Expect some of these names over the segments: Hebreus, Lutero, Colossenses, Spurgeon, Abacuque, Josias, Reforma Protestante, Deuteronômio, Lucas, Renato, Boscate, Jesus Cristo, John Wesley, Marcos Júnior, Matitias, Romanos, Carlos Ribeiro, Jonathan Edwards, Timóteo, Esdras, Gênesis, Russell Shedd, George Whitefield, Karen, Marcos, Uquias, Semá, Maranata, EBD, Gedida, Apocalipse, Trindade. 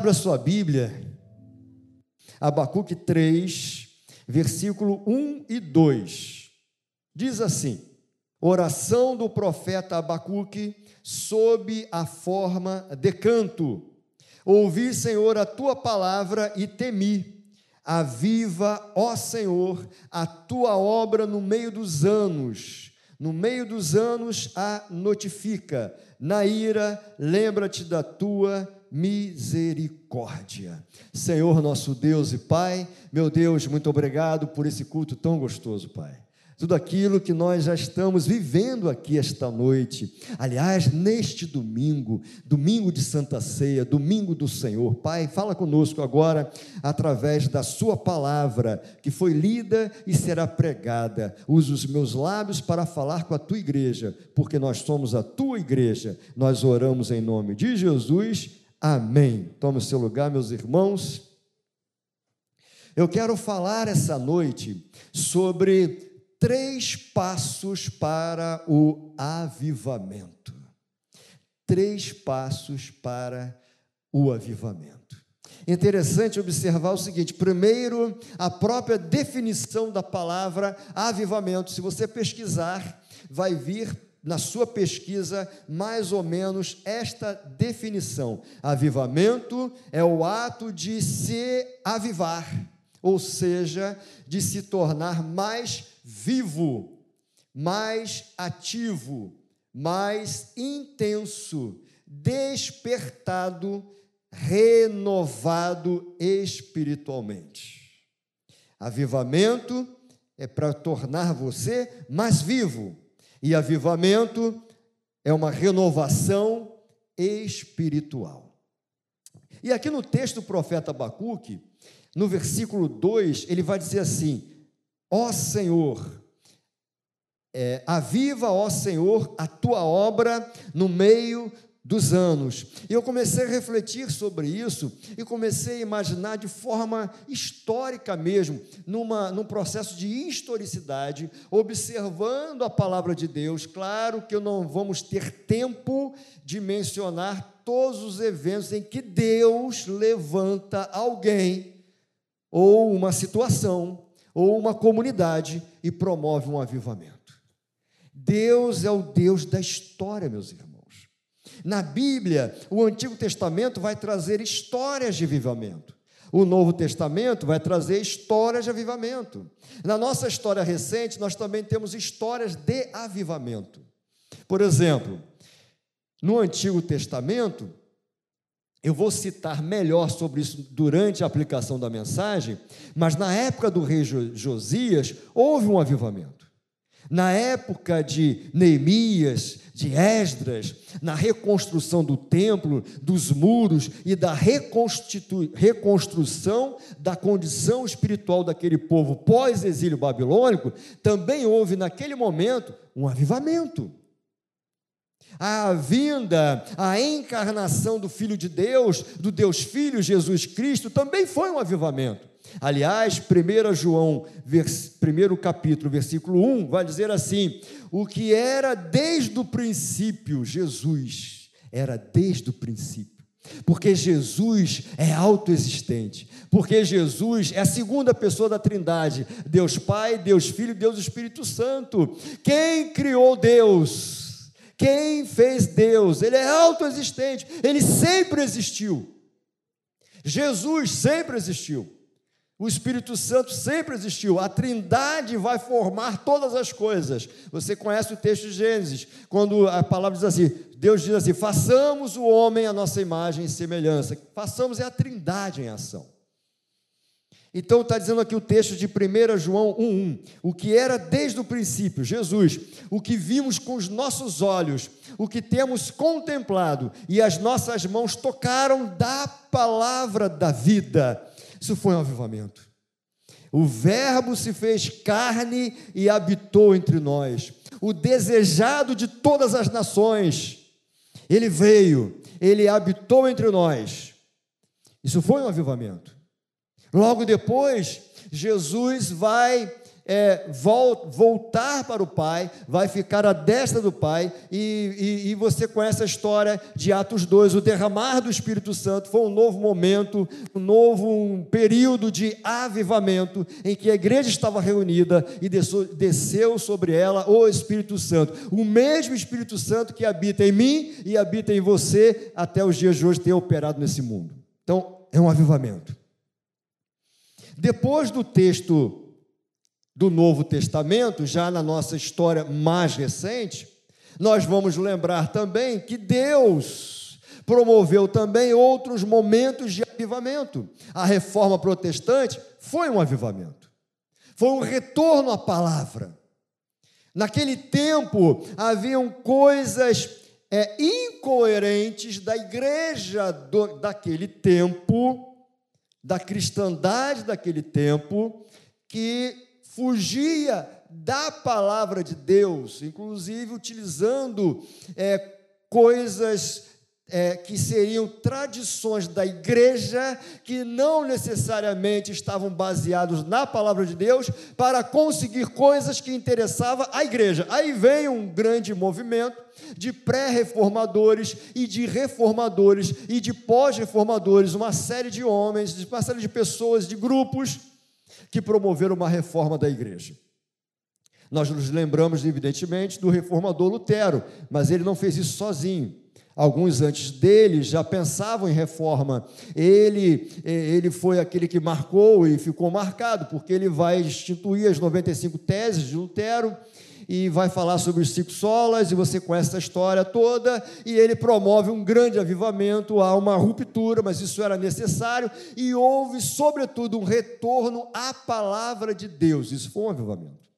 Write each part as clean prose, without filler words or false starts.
abra sua Bíblia, Abacuque 3, versículo 1 e 2, diz assim: oração do profeta Abacuque sob a forma de canto. Ouvi, Senhor, a tua palavra e temi. Aviva, ó Senhor, a tua obra no meio dos anos. No meio dos anos a notifica. Na ira, lembra-te da tua misericórdia. Senhor nosso Deus e Pai, meu Deus, muito obrigado por esse culto tão gostoso, Pai. Tudo aquilo que nós já estamos vivendo aqui esta noite, aliás, neste domingo, domingo de Santa Ceia, domingo do Senhor. Pai, fala conosco agora, através da sua palavra, que foi lida e será pregada. Usa os meus lábios para falar com a tua igreja, porque nós somos a tua igreja. Nós oramos em nome de Jesus, amém. Tome o seu lugar, meus irmãos. Eu quero falar essa noite sobre 3 passos para o avivamento. 3 passos para o avivamento. Interessante observar o seguinte: primeiro, a própria definição da palavra avivamento. Se você pesquisar, vai vir na sua pesquisa mais ou menos esta definição: avivamento é o ato de se avivar, ou seja, de se tornar mais vivo, mais ativo, mais intenso, despertado, renovado espiritualmente. Avivamento é para tornar você mais vivo, e avivamento é uma renovação espiritual. E aqui no texto do profeta Abacuque, no versículo 2, ele vai dizer assim: ó Senhor, aviva, ó Senhor, a tua obra no meio dos anos. E eu comecei a refletir sobre isso e comecei a imaginar de forma histórica mesmo, num processo de historicidade, observando a palavra de Deus. Claro que não vamos ter tempo de mencionar todos os eventos em que Deus levanta alguém, ou uma situação, ou uma comunidade, e promove um avivamento. Deus é o Deus da história, meus irmãos. Na Bíblia, o Antigo Testamento vai trazer histórias de avivamento. O Novo Testamento vai trazer histórias de avivamento. Na nossa história recente, nós também temos histórias de avivamento. Por exemplo, no Antigo Testamento, eu vou citar melhor sobre isso durante a aplicação da mensagem, mas na época do rei Josias, houve um avivamento. Na época de Neemias, de Esdras, na reconstrução do templo, dos muros e da reconstrução da condição espiritual daquele povo pós-exílio babilônico, também houve naquele momento um avivamento. A vinda, a encarnação do Filho de Deus, do Deus Filho, Jesus Cristo, também foi um avivamento. Aliás, 1 João, 1 capítulo, versículo 1, vai dizer assim: o que era desde o princípio, Jesus, era desde o princípio. Porque Jesus é autoexistente, porque Jesus é a segunda pessoa da Trindade, Deus Pai, Deus Filho, Deus Espírito Santo. Quem criou Deus? Quem fez Deus? Ele é autoexistente, ele sempre existiu. Jesus sempre existiu. O Espírito Santo sempre existiu. A Trindade vai formar todas as coisas. Você conhece o texto de Gênesis, quando a palavra diz assim, Deus diz assim: façamos o homem à nossa imagem e semelhança. Façamos é a Trindade em ação. Então está dizendo aqui o texto de 1 João 1,1, o que era desde o princípio, Jesus, o que vimos com os nossos olhos, o que temos contemplado e as nossas mãos tocaram da palavra da vida. Isso foi um avivamento. O Verbo se fez carne e habitou entre nós, o desejado de todas as nações. Ele veio, ele habitou entre nós. Isso foi um avivamento. Logo depois, Jesus vai voltar para o Pai, vai ficar à destra do Pai, e você conhece a história de Atos 2, o derramar do Espírito Santo foi um novo momento, um período de avivamento, em que a igreja estava reunida e desceu sobre ela o Espírito Santo, o mesmo Espírito Santo que habita em mim e habita em você, até os dias de hoje tem operado nesse mundo. Então, é um avivamento. Depois do texto do Novo Testamento, já na nossa história mais recente, nós vamos lembrar também que Deus promoveu também outros momentos de avivamento. A Reforma Protestante foi um avivamento, foi um retorno à palavra. Naquele tempo, haviam coisas incoerentes da igreja daquele tempo, da cristandade daquele tempo, que fugia da palavra de Deus, inclusive utilizando coisas que seriam tradições da igreja, que não necessariamente estavam baseados na palavra de Deus, para conseguir coisas que interessavam à igreja. Aí vem um grande movimento de pré-reformadores e de reformadores e de pós-reformadores, uma série de homens, uma série de pessoas, de grupos, que promoveram uma reforma da igreja. Nós nos lembramos, evidentemente, do reformador Lutero, mas ele não fez isso sozinho. Alguns antes dele já pensavam em reforma. Ele foi aquele que marcou e ficou marcado, porque ele vai instituir as 95 teses de Lutero e vai falar sobre os 5 solas, e você conhece a história toda, e ele promove um grande avivamento, há uma ruptura, mas isso era necessário, e houve, sobretudo, um retorno à palavra de Deus. Isso foi um avivamento.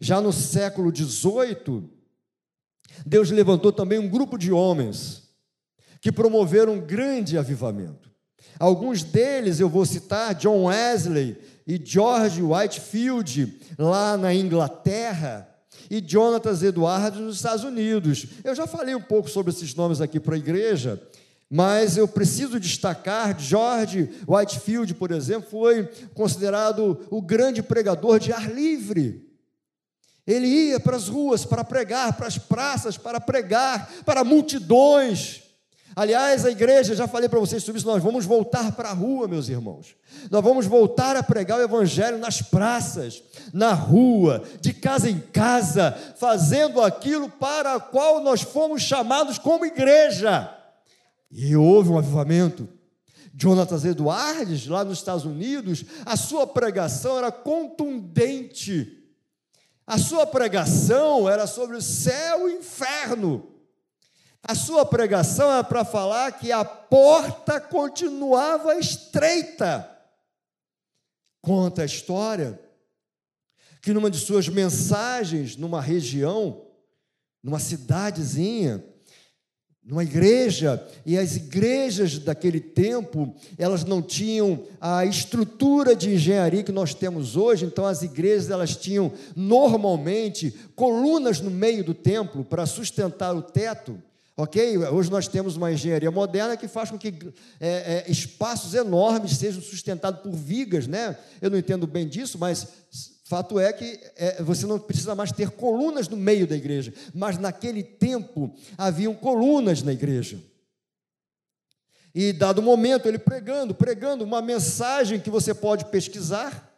Já no século XVIII, Deus levantou também um grupo de homens que promoveram um grande avivamento. Alguns deles eu vou citar: John Wesley e George Whitefield, lá na Inglaterra, e Jonathan Edwards, nos Estados Unidos. Eu já falei um pouco sobre esses nomes aqui para a igreja, mas eu preciso destacar: George Whitefield, por exemplo, foi considerado o grande pregador de ar livre. Ele ia para as ruas para pregar, para as praças para pregar, para multidões. Aliás, a igreja, já falei para vocês sobre isso, nós vamos voltar para a rua, meus irmãos. Nós vamos voltar a pregar o evangelho nas praças, na rua, de casa em casa, fazendo aquilo para o qual nós fomos chamados como igreja. E houve um avivamento. Jonathan Edwards, lá nos Estados Unidos, a sua pregação era contundente. A sua pregação era sobre o céu e o inferno. A sua pregação era para falar que a porta continuava estreita. Conta a história que numa de suas mensagens, numa região, numa cidadezinha, numa igreja, e as igrejas daquele tempo, elas não tinham a estrutura de engenharia que nós temos hoje, então as igrejas elas tinham normalmente colunas no meio do templo para sustentar o teto. Ok? Hoje nós temos uma engenharia moderna que faz com que espaços enormes sejam sustentados por vigas, né? Eu não entendo bem disso, mas fato é que você não precisa mais ter colunas no meio da igreja. Mas naquele tempo haviam colunas na igreja. E dado o momento, ele pregando uma mensagem que você pode pesquisar,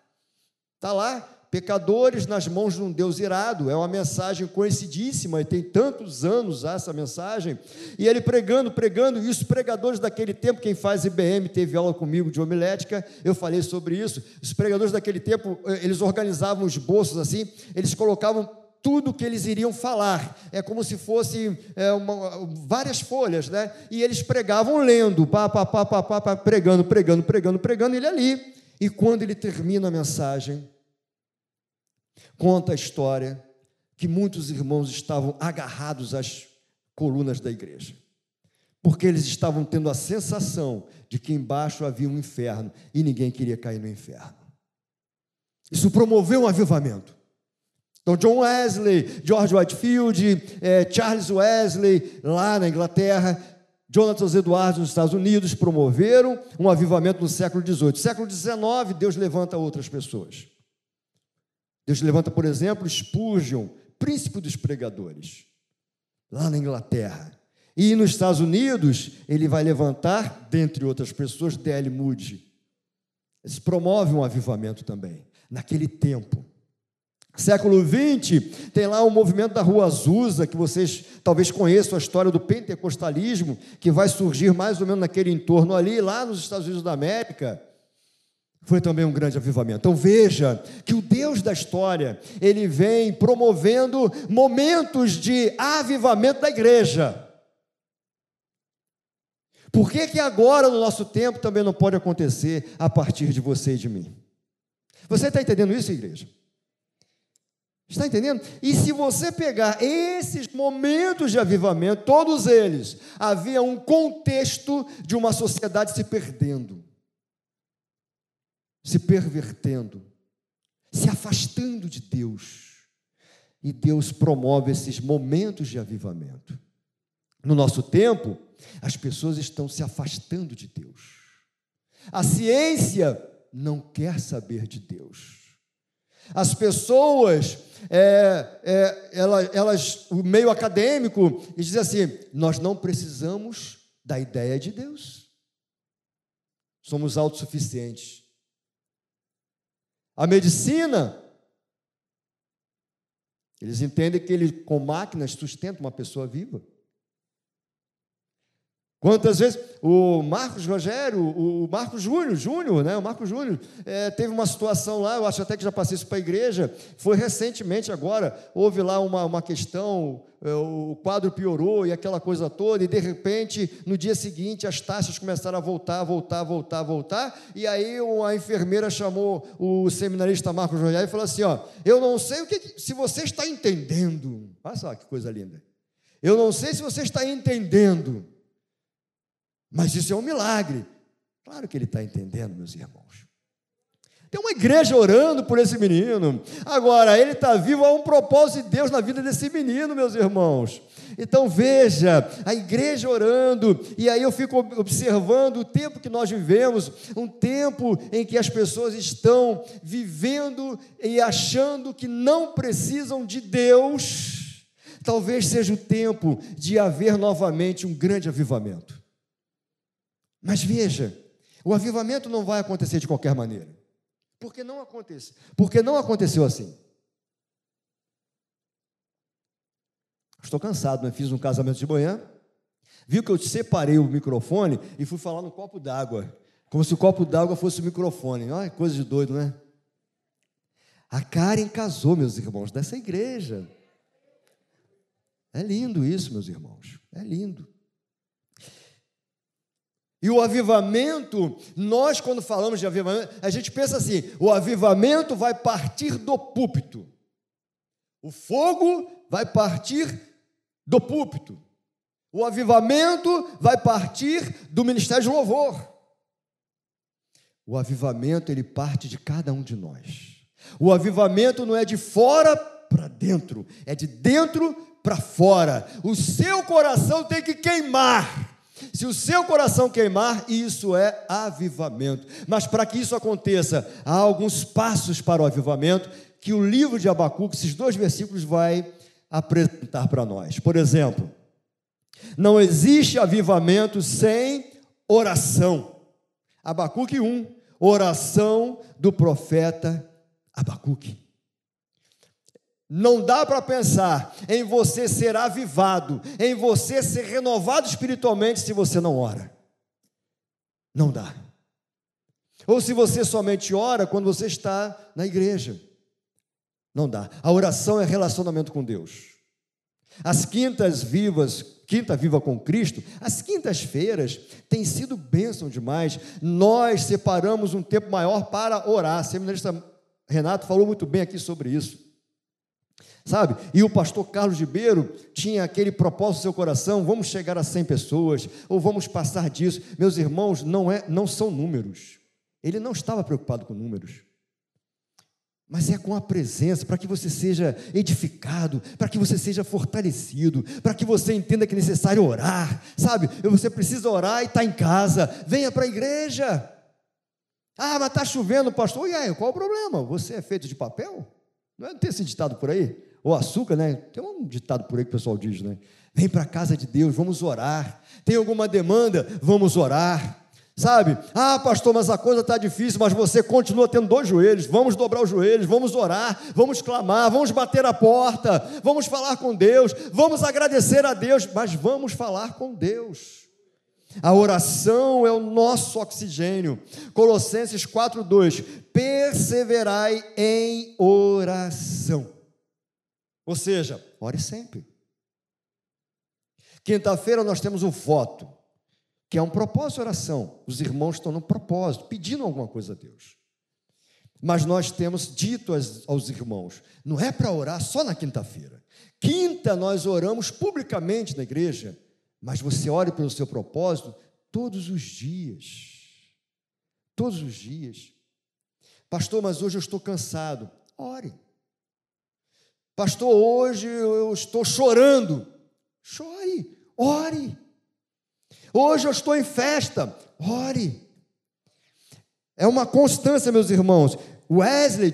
está lá. Pecadores nas mãos de um Deus irado, é uma mensagem conhecidíssima, e tem tantos anos essa mensagem, e ele pregando, e os pregadores daquele tempo, quem faz IBM teve aula comigo de homilética, eu falei sobre isso, os pregadores daquele tempo, eles organizavam os bolsos assim, eles colocavam tudo que eles iriam falar, é como se fosse várias folhas, né? E eles pregavam lendo, pregando, ele ali, e quando ele termina a mensagem, conta a história que muitos irmãos estavam agarrados às colunas da igreja, porque eles estavam tendo a sensação de que embaixo havia um inferno e ninguém queria cair no inferno. Isso promoveu um avivamento. Então, John Wesley, George Whitefield, Charles Wesley, lá na Inglaterra, Jonathan Edwards, nos Estados Unidos, promoveram um avivamento no século XVIII. No século XIX, Deus levanta outras pessoas. Deus levanta, por exemplo, Spurgeon, príncipe dos pregadores, lá na Inglaterra. E nos Estados Unidos, ele vai levantar, dentre outras pessoas, D.L. Moody. Eles promovem um avivamento também, naquele tempo. Século XX, tem lá o movimento da Rua Azusa, que vocês talvez conheçam a história do pentecostalismo, que vai surgir mais ou menos naquele entorno ali, lá nos Estados Unidos da América. Foi também um grande avivamento. Então veja que o Deus da história, ele vem promovendo momentos de avivamento da igreja. Por que que agora, no nosso tempo, também não pode acontecer a partir de você e de mim? Você está entendendo isso, igreja? Está entendendo? E se você pegar esses momentos de avivamento, todos eles, havia um contexto de uma sociedade se perdendo, se pervertendo, se afastando de Deus. E Deus promove esses momentos de avivamento. No nosso tempo, as pessoas estão se afastando de Deus. A ciência não quer saber de Deus. As pessoas, o meio acadêmico, diz assim: nós não precisamos da ideia de Deus. Somos autossuficientes. A medicina, eles entendem que ele, com máquinas, sustenta uma pessoa viva. Quantas vezes o Marcos Rogério, o Marcos Júnior, né? O Marcos Júnior teve uma situação lá, eu acho até que já passei isso para a igreja, foi recentemente agora, houve lá uma questão, o quadro piorou e aquela coisa toda, e de repente, no dia seguinte, as taxas começaram a voltar, e aí a enfermeira chamou o seminarista Marcos Rogério e falou assim: ó, eu não sei o que, se você está entendendo, olha só que coisa linda, eu não sei se você está entendendo, mas isso é um milagre. Claro que ele está entendendo, meus irmãos. Tem uma igreja orando por esse menino. Agora, ele está vivo, há um propósito de Deus na vida desse menino, meus irmãos. Então, veja, a igreja orando, e aí eu fico observando o tempo que nós vivemos, um tempo em que as pessoas estão vivendo e achando que não precisam de Deus. Talvez seja o tempo de haver novamente um grande avivamento. Mas veja, o avivamento não vai acontecer de qualquer maneira. Porque não acontece. Porque não aconteceu assim. Estou cansado, né? Fiz um casamento de manhã. Viu que eu separei o microfone e fui falar no copo d'água. Como se o copo d'água fosse o microfone. Olha, coisa de doido, né? A Karen casou, meus irmãos, dessa igreja. É lindo isso, meus irmãos. É lindo. E o avivamento, nós quando falamos de avivamento, a gente pensa assim: o avivamento vai partir do púlpito, o fogo vai partir do púlpito, o avivamento vai partir do ministério de louvor. O avivamento, ele parte de cada um de nós. O avivamento não é de fora para dentro, é de dentro para fora. O seu coração tem que queimar. Se o seu coração queimar, isso é avivamento. Mas para que isso aconteça, há alguns passos para o avivamento que o livro de Abacuque, esses dois versículos, vai apresentar para nós. Por exemplo, não existe avivamento sem oração. Abacuque 1, oração do profeta Abacuque. Não dá para pensar em você ser avivado, em você ser renovado espiritualmente se você não ora. Não dá. Ou se você somente ora quando você está na igreja. Não dá. A oração é relacionamento com Deus. As quintas vivas, Quinta Viva com Cristo, as quintas-feiras têm sido bênção demais. Nós separamos um tempo maior para orar. O seminarista Renato falou muito bem aqui sobre isso. Sabe? E o pastor Carlos Ribeiro tinha aquele propósito no seu coração: vamos chegar a 100 pessoas, ou vamos passar disso. Meus irmãos, não são números. Ele não estava preocupado com números. Mas é com a presença, para que você seja edificado, para que você seja fortalecido, para que você entenda que é necessário orar, sabe? Você precisa orar e está em casa, venha para a igreja. Ah, mas está chovendo, pastor. E aí, qual o problema? Você é feito de papel? Não é ter esse ditado por aí? Ou açúcar, né? Tem um ditado por aí que o pessoal diz, né? Vem para a casa de Deus, vamos orar. Tem alguma demanda? Vamos orar. Sabe? Ah, pastor, mas a coisa está difícil, mas você continua tendo dois joelhos. Vamos dobrar os joelhos, vamos orar, vamos clamar, vamos bater a porta, vamos falar com Deus, vamos agradecer a Deus, mas vamos falar com Deus. A oração é o nosso oxigênio. Colossenses 4:2, perseverai em oração. Ou seja, ore sempre. Quinta-feira nós temos um voto, que é um propósito de oração. Os irmãos estão no propósito, pedindo alguma coisa a Deus. Mas nós temos dito aos irmãos, não é para orar só na quinta-feira. Quinta nós oramos publicamente na igreja, mas você ore pelo seu propósito todos os dias. Todos os dias. Pastor, mas hoje eu estou cansado. Ore. Pastor, hoje eu estou chorando. Chore. Ore. Hoje eu estou em festa, ore. É uma constância, meus irmãos.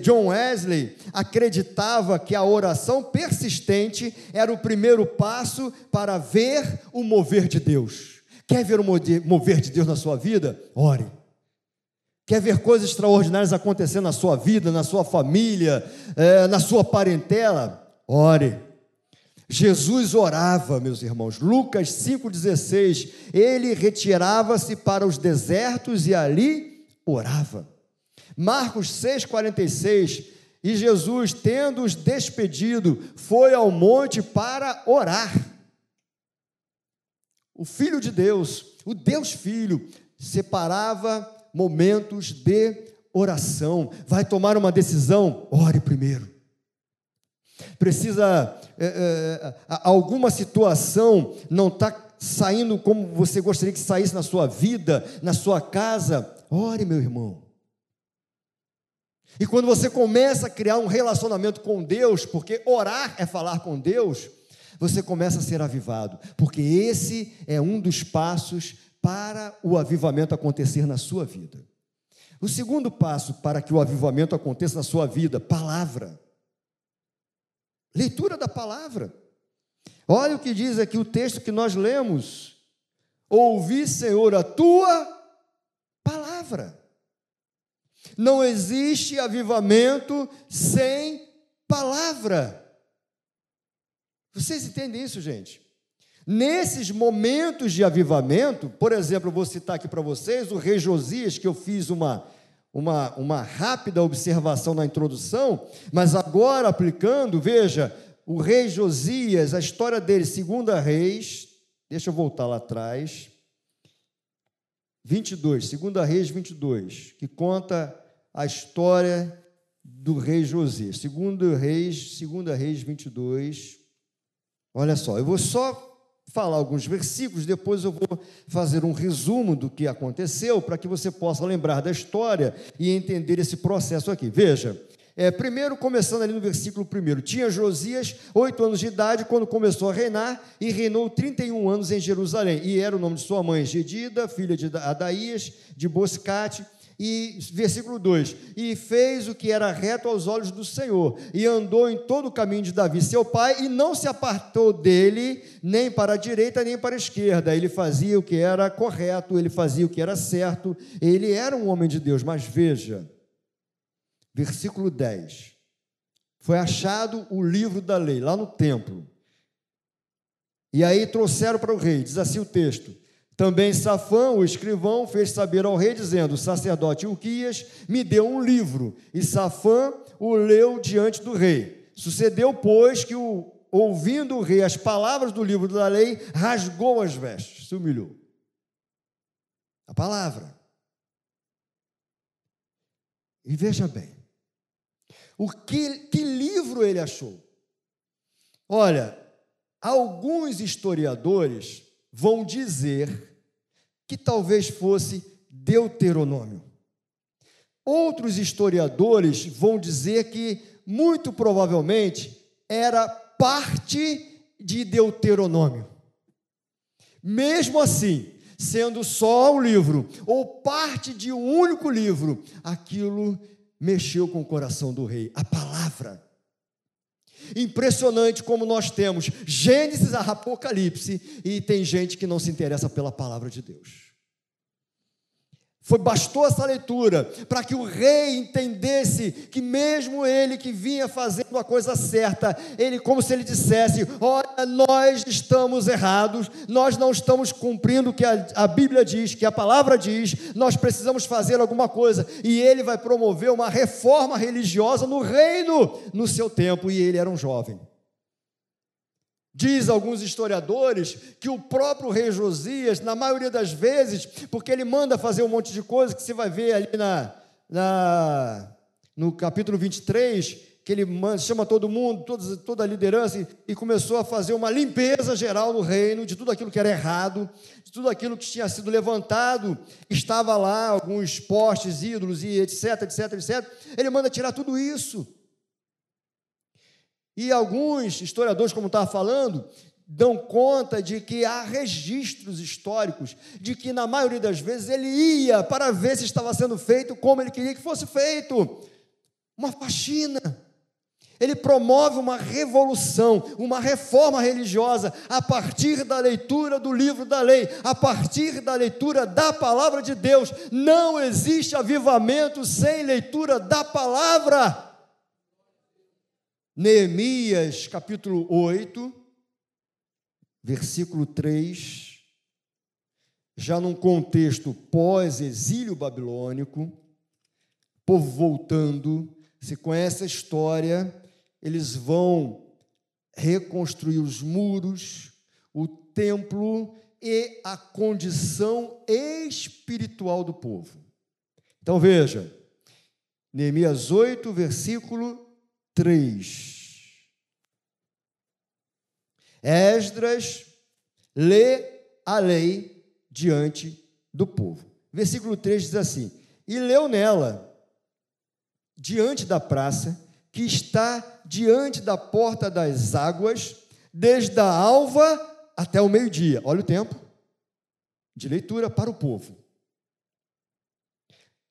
John Wesley, acreditava que a oração persistente era o primeiro passo para ver o mover de Deus. Quer ver o mover de Deus na sua vida? Ore. Quer ver coisas extraordinárias acontecendo na sua vida, na sua família, na sua parentela? Ore. Jesus orava, meus irmãos, Lucas 5,16, ele retirava-se para os desertos e ali orava. Marcos 6,46, e Jesus, tendo-os despedido, foi ao monte para orar. O Filho de Deus, o Deus Filho, separava momentos de oração. Vai tomar uma decisão? Ore primeiro. Precisa, alguma situação não está saindo como você gostaria que saísse na sua vida, na sua casa, ore, meu irmão. E quando você começa a criar um relacionamento com Deus, porque orar é falar com Deus, você começa a ser avivado, porque esse é um dos passos para o avivamento acontecer na sua vida. O segundo passo para que o avivamento aconteça na sua vida, palavra. Leitura da palavra. Olha o que diz aqui o texto que nós lemos. Ouvi, Senhor, a tua palavra. Não existe avivamento sem palavra. Vocês entendem isso, gente? Nesses momentos de avivamento, por exemplo, eu vou citar aqui para vocês o rei Josias, que eu fiz uma rápida observação na introdução, mas agora aplicando, veja, o rei Josias, a história dele, 2 Reis, deixa eu voltar lá atrás, 22, 2 Reis 22, que conta a história do rei Josias, 2 Reis 22, olha só, eu vou só falar alguns versículos, depois eu vou fazer um resumo do que aconteceu, para que você possa lembrar da história e entender esse processo aqui. Veja, primeiro, começando ali no versículo 1, tinha Josias 8 anos de idade quando começou a reinar, e reinou 31 anos em Jerusalém, e era o nome de sua mãe Gedida, filha de Adaías, de Boscate. E versículo 2, e fez o que era reto aos olhos do Senhor, e andou em todo o caminho de Davi, seu pai, e não se apartou dele, nem para a direita, nem para a esquerda. Ele fazia o que era correto, ele fazia o que era certo, ele era um homem de Deus. Mas veja, versículo 10, foi achado o livro da lei, lá no templo, e aí trouxeram para o rei, diz assim o texto, também Safã, o escrivão, fez saber ao rei, dizendo, o sacerdote Uquias me deu um livro, e Safã o leu diante do rei. Sucedeu, pois, que, ouvindo o rei as palavras do livro da lei, rasgou as vestes, se humilhou. A palavra. E veja bem, que livro ele achou? Olha, alguns historiadores vão dizer que talvez fosse Deuteronômio. Outros historiadores vão dizer que, muito provavelmente, era parte de Deuteronômio. Mesmo assim, sendo só um livro, ou parte de um único livro, aquilo mexeu com o coração do rei. A palavra Impressionante como nós temos Gênesis a Apocalipse e tem gente que não se interessa pela palavra de Deus. Bastou essa leitura para que o rei entendesse que mesmo ele que vinha fazendo a coisa certa, ele, como se ele dissesse, olha, nós estamos errados, nós não estamos cumprindo o que a Bíblia diz, que a palavra diz, nós precisamos fazer alguma coisa, e ele vai promover uma reforma religiosa no reino, no seu tempo, e ele era um jovem. Diz alguns historiadores que o próprio rei Josias, na maioria das vezes, porque ele manda fazer um monte de coisa, que você vai ver ali no capítulo 23, que ele chama todo mundo, toda a liderança, e começou a fazer uma limpeza geral no reino, de tudo aquilo que era errado, de tudo aquilo que tinha sido levantado, estava lá, alguns postes, ídolos, e etc, etc, etc. Ele manda tirar tudo isso. E alguns historiadores, como estava falando, dão conta de que há registros históricos de que, na maioria das vezes, ele ia para ver se estava sendo feito como ele queria que fosse feito. Uma faxina. Ele promove uma revolução, uma reforma religiosa a partir da leitura do livro da lei, a partir da leitura da palavra de Deus. Não existe avivamento sem leitura da palavra. Neemias, capítulo 8, versículo 3, já num contexto pós-exílio babilônico, povo voltando, se conhece a história, eles vão reconstruir os muros, o templo e a condição espiritual do povo. Então veja, Neemias 8, versículo 3. Esdras lê a lei diante do povo. Versículo 3 diz assim: e leu nela, diante da praça, que está diante da porta das águas, desde a alva até o meio-dia. Olha o tempo de leitura para o povo.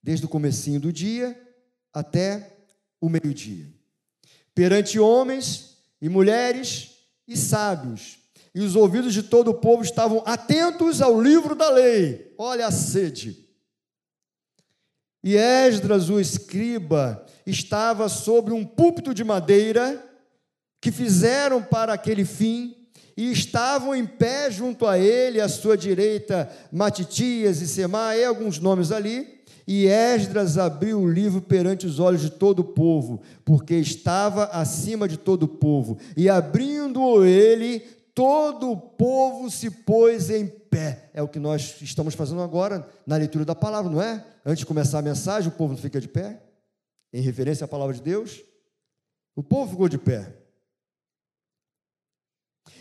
Desde o comecinho do dia até o meio-dia. Perante homens e mulheres e sábios, e os ouvidos de todo o povo estavam atentos ao livro da lei. Olha a sede. E Esdras, o escriba, estava sobre um púlpito de madeira que fizeram para aquele fim, e estavam em pé junto a ele, à sua direita, Matitias e Semá, e alguns nomes ali. E Esdras abriu o livro perante os olhos de todo o povo, porque estava acima de todo o povo. E abrindo-o ele, todo o povo se pôs em pé. É o que nós estamos fazendo agora na leitura da palavra, não é? Antes de começar a mensagem, o povo não fica de pé, em referência à palavra de Deus. O povo ficou de pé.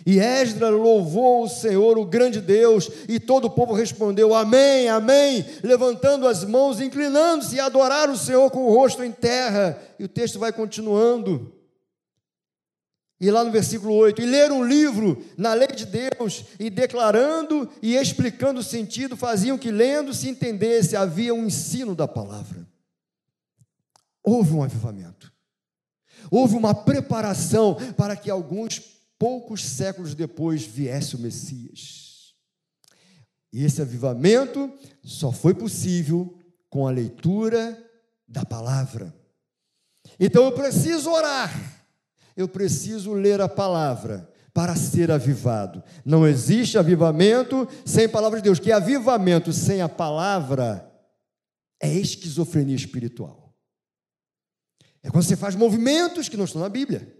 E Esdras louvou o Senhor, o grande Deus, e todo o povo respondeu, amém, amém, levantando as mãos, inclinando-se e adoraram o Senhor com o rosto em terra. E o texto vai continuando. E lá no versículo 8, e leram um livro na lei de Deus, e declarando e explicando o sentido, faziam que lendo se entendesse, havia um ensino da palavra. Houve um avivamento. Houve uma preparação para que alguns poucos séculos depois viesse o Messias. E esse avivamento só foi possível com a leitura da palavra. Então eu preciso orar, eu preciso ler a palavra para ser avivado. Não existe avivamento sem a palavra de Deus, que avivamento sem a palavra é esquizofrenia espiritual. É quando você faz movimentos que não estão na Bíblia.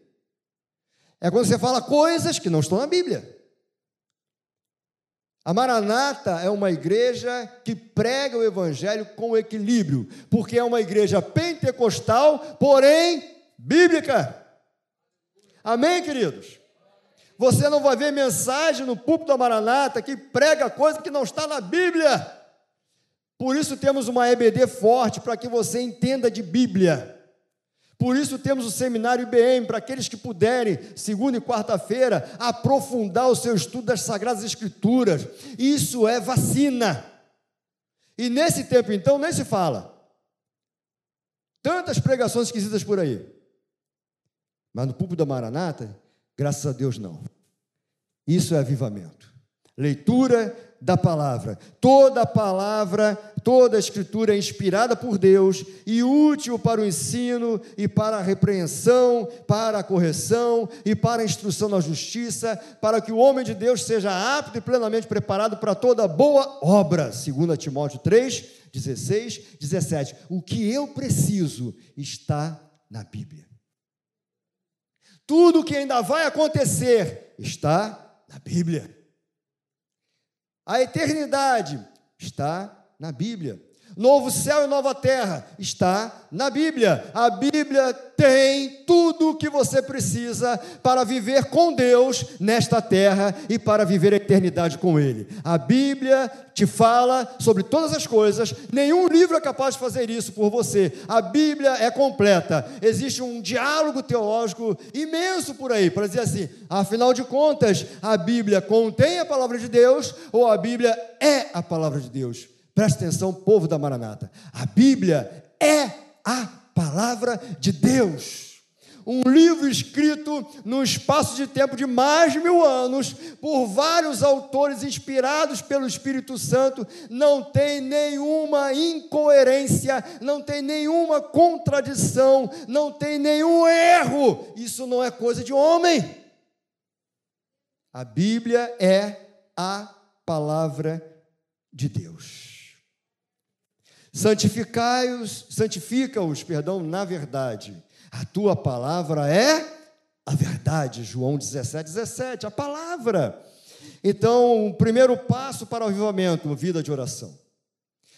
É quando você fala coisas que não estão na Bíblia. A Maranata é uma igreja que prega o Evangelho com equilíbrio, porque é uma igreja pentecostal, porém bíblica. Amém, queridos? Você não vai ver mensagem no púlpito da Maranata que prega coisa que não está na Bíblia. Por isso temos uma EBD forte, para que você entenda de Bíblia. Por isso temos o seminário IBM, para aqueles que puderem, segunda e quarta-feira, aprofundar o seu estudo das Sagradas Escrituras. Isso é vacina. E nesse tempo, então, nem se fala. Tantas pregações esquisitas por aí. Mas no púlpito da Maranata, graças a Deus, não. Isso é avivamento. Leitura da palavra. Toda a palavra, toda a escritura é inspirada por Deus e útil para o ensino e para a repreensão, para a correção e para a instrução na justiça, para que o homem de Deus seja apto e plenamente preparado para toda boa obra. 2 Timóteo 3, 16, 17. O que eu preciso está na Bíblia. Tudo o que ainda vai acontecer está na Bíblia. A eternidade está na Bíblia. Novo céu e nova terra está na Bíblia. A Bíblia tem tudo o que você precisa para viver com Deus nesta terra e para viver a eternidade com Ele. A Bíblia te fala sobre todas as coisas. Nenhum livro é capaz de fazer isso por você. A Bíblia é completa. Existe um diálogo teológico imenso por aí, para dizer assim, afinal de contas, a Bíblia contém a palavra de Deus ou a Bíblia é a palavra de Deus? Presta atenção, povo da Maranata. A Bíblia é a palavra de Deus. Um livro escrito num espaço de tempo de mais de 1000 anos, por vários autores inspirados pelo Espírito Santo, não tem nenhuma incoerência, não tem nenhuma contradição, não tem nenhum erro. Isso não é coisa de homem. A Bíblia é a palavra de Deus. Santifica-os, perdão, na verdade. A tua palavra é a verdade. João 17, 17, a palavra. Então, o primeiro passo para o avivamento, vida de oração.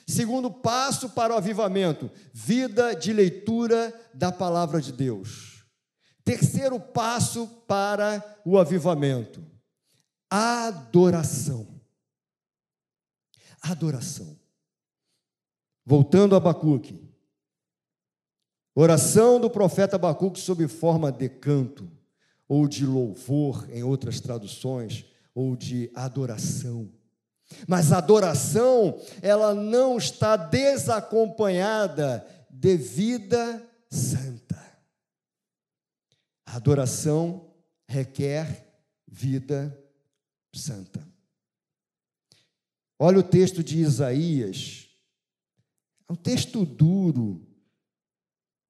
Segundo passo para o avivamento, vida de leitura da palavra de Deus. Terceiro passo para o avivamento, adoração. Adoração. Voltando a Abacuque, oração do profeta Abacuque sob forma de canto, ou de louvor, em outras traduções, ou de adoração. Mas a adoração, ela não está desacompanhada de vida santa. A adoração requer vida santa. Olha o texto de Isaías, um texto duro,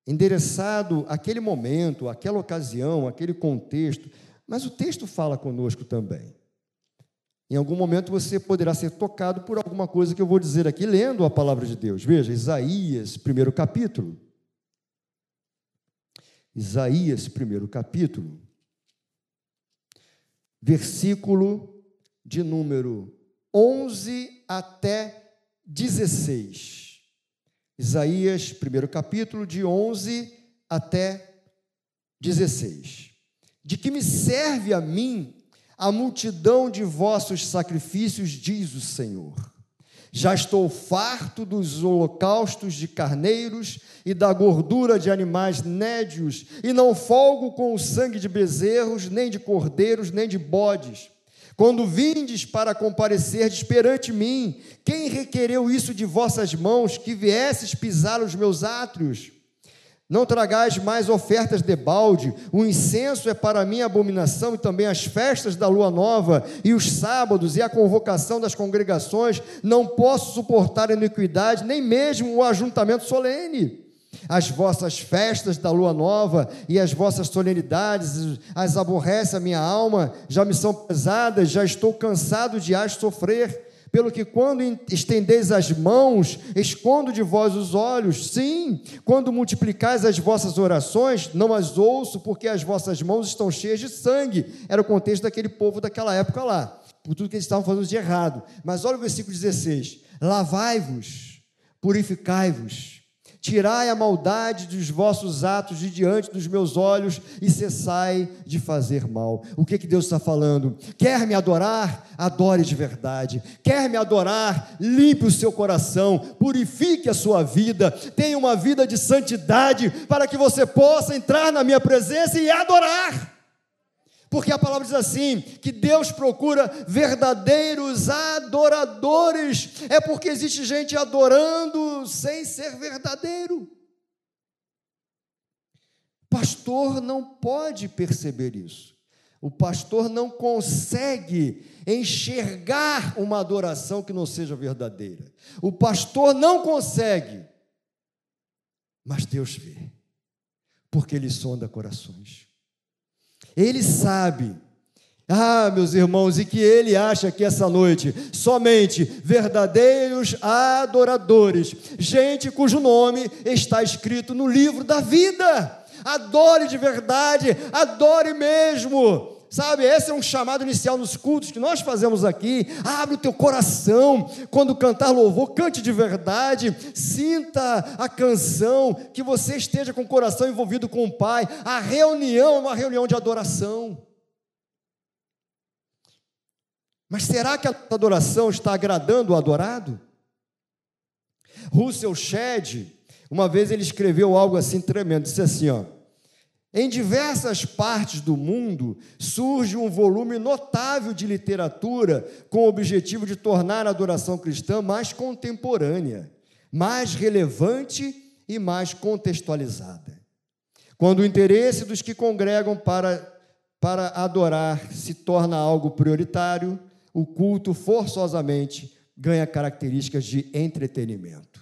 endereçado àquele momento, àquela ocasião, àquele contexto, mas o texto fala conosco também. Em algum momento você poderá ser tocado por alguma coisa que eu vou dizer aqui, lendo a palavra de Deus. Veja, Isaías, primeiro capítulo. Isaías, primeiro capítulo. Versículo de número 11 até 16. Isaías, primeiro capítulo, de 11 até 16. De que me serve a mim a multidão de vossos sacrifícios, diz o Senhor. Já estou farto dos holocaustos de carneiros e da gordura de animais nédios, e não folgo com o sangue de bezerros, nem de cordeiros, nem de bodes. Quando vindes para compareceres perante mim, quem requereu isso de vossas mãos, que viesses pisar os meus átrios? Não tragais mais ofertas de balde, o incenso é para mim abominação, e também as festas da lua nova, e os sábados, e a convocação das congregações, não posso suportar iniquidade, nem mesmo o ajuntamento solene. As vossas festas da lua nova e as vossas solenidades, as aborrece a minha alma, já me são pesadas, já estou cansado de as sofrer, pelo que quando estendeis as mãos, escondo de vós os olhos, sim, quando multiplicais as vossas orações, não as ouço, porque as vossas mãos estão cheias de sangue. Era o contexto daquele povo daquela época lá, por tudo que eles estavam fazendo de errado. Mas olha o versículo 16, lavai-vos, purificai-vos, tirai a maldade dos vossos atos de diante dos meus olhos e cessai de fazer mal. O que Deus está falando? Quer me adorar? Adore de verdade. Quer me adorar? Limpe o seu coração, purifique a sua vida, tenha uma vida de santidade para que você possa entrar na minha presença e adorar. Porque a palavra diz assim, que Deus procura verdadeiros adoradores. É porque existe gente adorando sem ser verdadeiro. pastor não pode perceber isso. O pastor não consegue enxergar uma adoração que não seja verdadeira. O pastor não consegue, mas Deus vê, porque Ele sonda corações. Ele sabe. Ah, meus irmãos, e que Ele acha que essa noite somente verdadeiros adoradores, gente cujo nome está escrito no livro da vida. Adore de verdade, adore mesmo. Sabe, esse é um chamado inicial nos cultos que nós fazemos aqui. Abre o teu coração, quando cantar louvor, cante de verdade, sinta a canção, que você esteja com o coração envolvido com o Pai. A reunião é uma reunião de adoração. Mas será que a adoração está agradando o adorado? Russell Shedd, uma vez ele escreveu algo assim tremendo, disse assim, ó: em diversas partes do mundo surge um volume notável de literatura com o objetivo de tornar a adoração cristã mais contemporânea, mais relevante e mais contextualizada. Quando o interesse dos que congregam para adorar se torna algo prioritário, o culto forçosamente ganha características de entretenimento.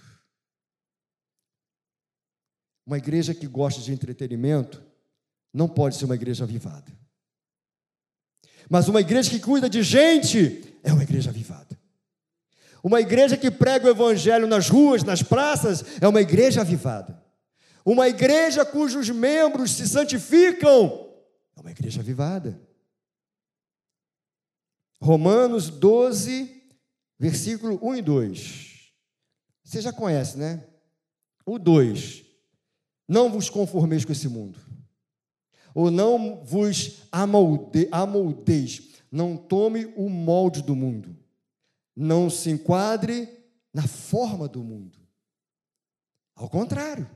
Uma igreja que gosta de entretenimento não pode ser uma igreja avivada. Mas uma igreja que cuida de gente é uma igreja avivada. Uma igreja que prega o evangelho nas ruas, nas praças, é uma igreja avivada. Uma igreja cujos membros se santificam é uma igreja avivada. Romanos 12, versículo 1 e 2. Você já conhece, né? O 2. Não vos conformeis com esse mundo. Ou não vos amoldeis. Não tome o molde do mundo. Não se enquadre na forma do mundo. Ao contrário.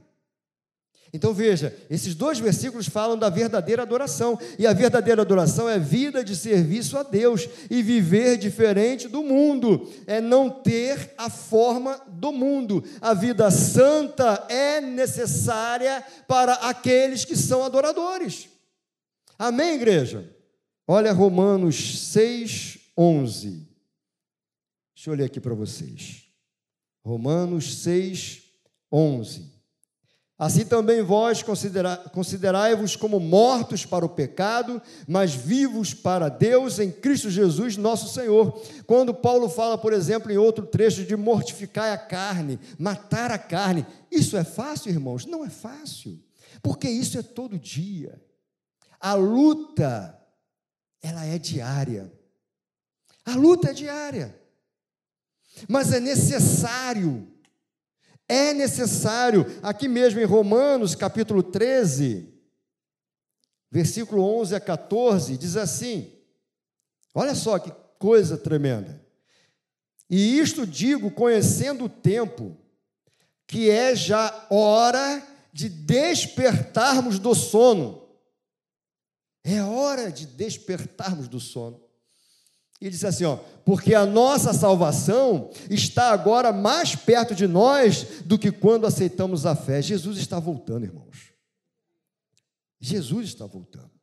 Então veja, esses dois versículos falam da verdadeira adoração. E a verdadeira adoração é vida de serviço a Deus e viver diferente do mundo. É não ter a forma do mundo. A vida santa é necessária para aqueles que são adoradores. Amém, igreja? Olha Romanos 6, 11. Deixa eu ler aqui para vocês. Romanos 6, 11. Assim também vós considerai-vos como mortos para o pecado, mas vivos para Deus em Cristo Jesus nosso Senhor. Quando Paulo fala, por exemplo, em outro trecho de mortificar a carne, matar a carne, isso é fácil, irmãos? Não é fácil, porque isso é todo dia. A luta, ela é diária. A luta é diária, mas é necessário. É necessário, aqui mesmo em Romanos, capítulo 13, versículo 11 a 14, diz assim, olha só que coisa tremenda. E isto digo, conhecendo o tempo, que é já hora de despertarmos do sono. É hora de despertarmos do sono. E diz assim, ó, porque a nossa salvação está agora mais perto de nós do que quando aceitamos a fé. Jesus está voltando, irmãos. Jesus está voltando.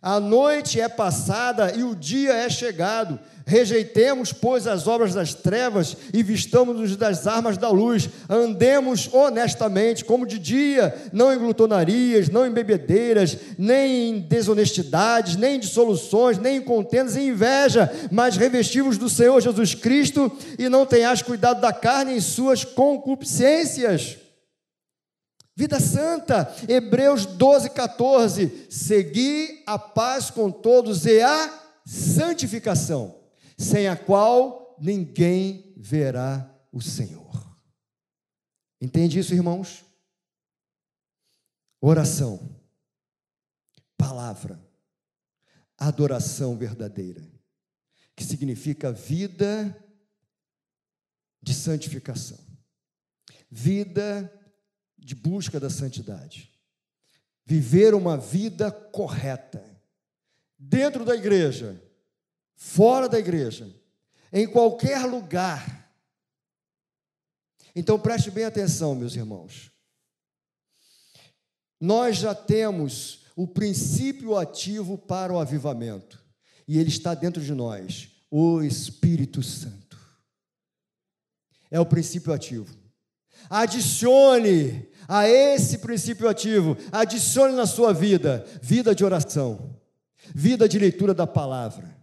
A noite é passada e o dia é chegado. Rejeitemos, pois, as obras das trevas e vistamos-nos das armas da luz. Andemos honestamente, como de dia, não em glutonarias, não em bebedeiras, nem em desonestidades, nem em dissoluções, nem em contendas e inveja, mas revestivos do Senhor Jesus Cristo, e não tenhais cuidado da carne em suas concupiscências. Vida santa, Hebreus 12, 14, segui a paz com todos e a santificação, sem a qual ninguém verá o Senhor. Entende isso, irmãos? Oração, palavra, adoração verdadeira, que significa vida de santificação, vida de busca da santidade, viver uma vida correta, dentro da igreja, fora da igreja, em qualquer lugar. Então preste bem atenção, meus irmãos, nós já temos o princípio ativo para o avivamento. E ele está dentro de nós, o Espírito Santo. É o princípio ativo. Adicione a esse princípio ativo, adicione na sua vida, vida de oração, vida de leitura da palavra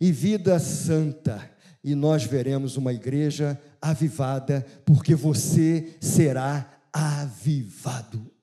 e vida santa. E nós veremos uma igreja avivada, porque você será avivado.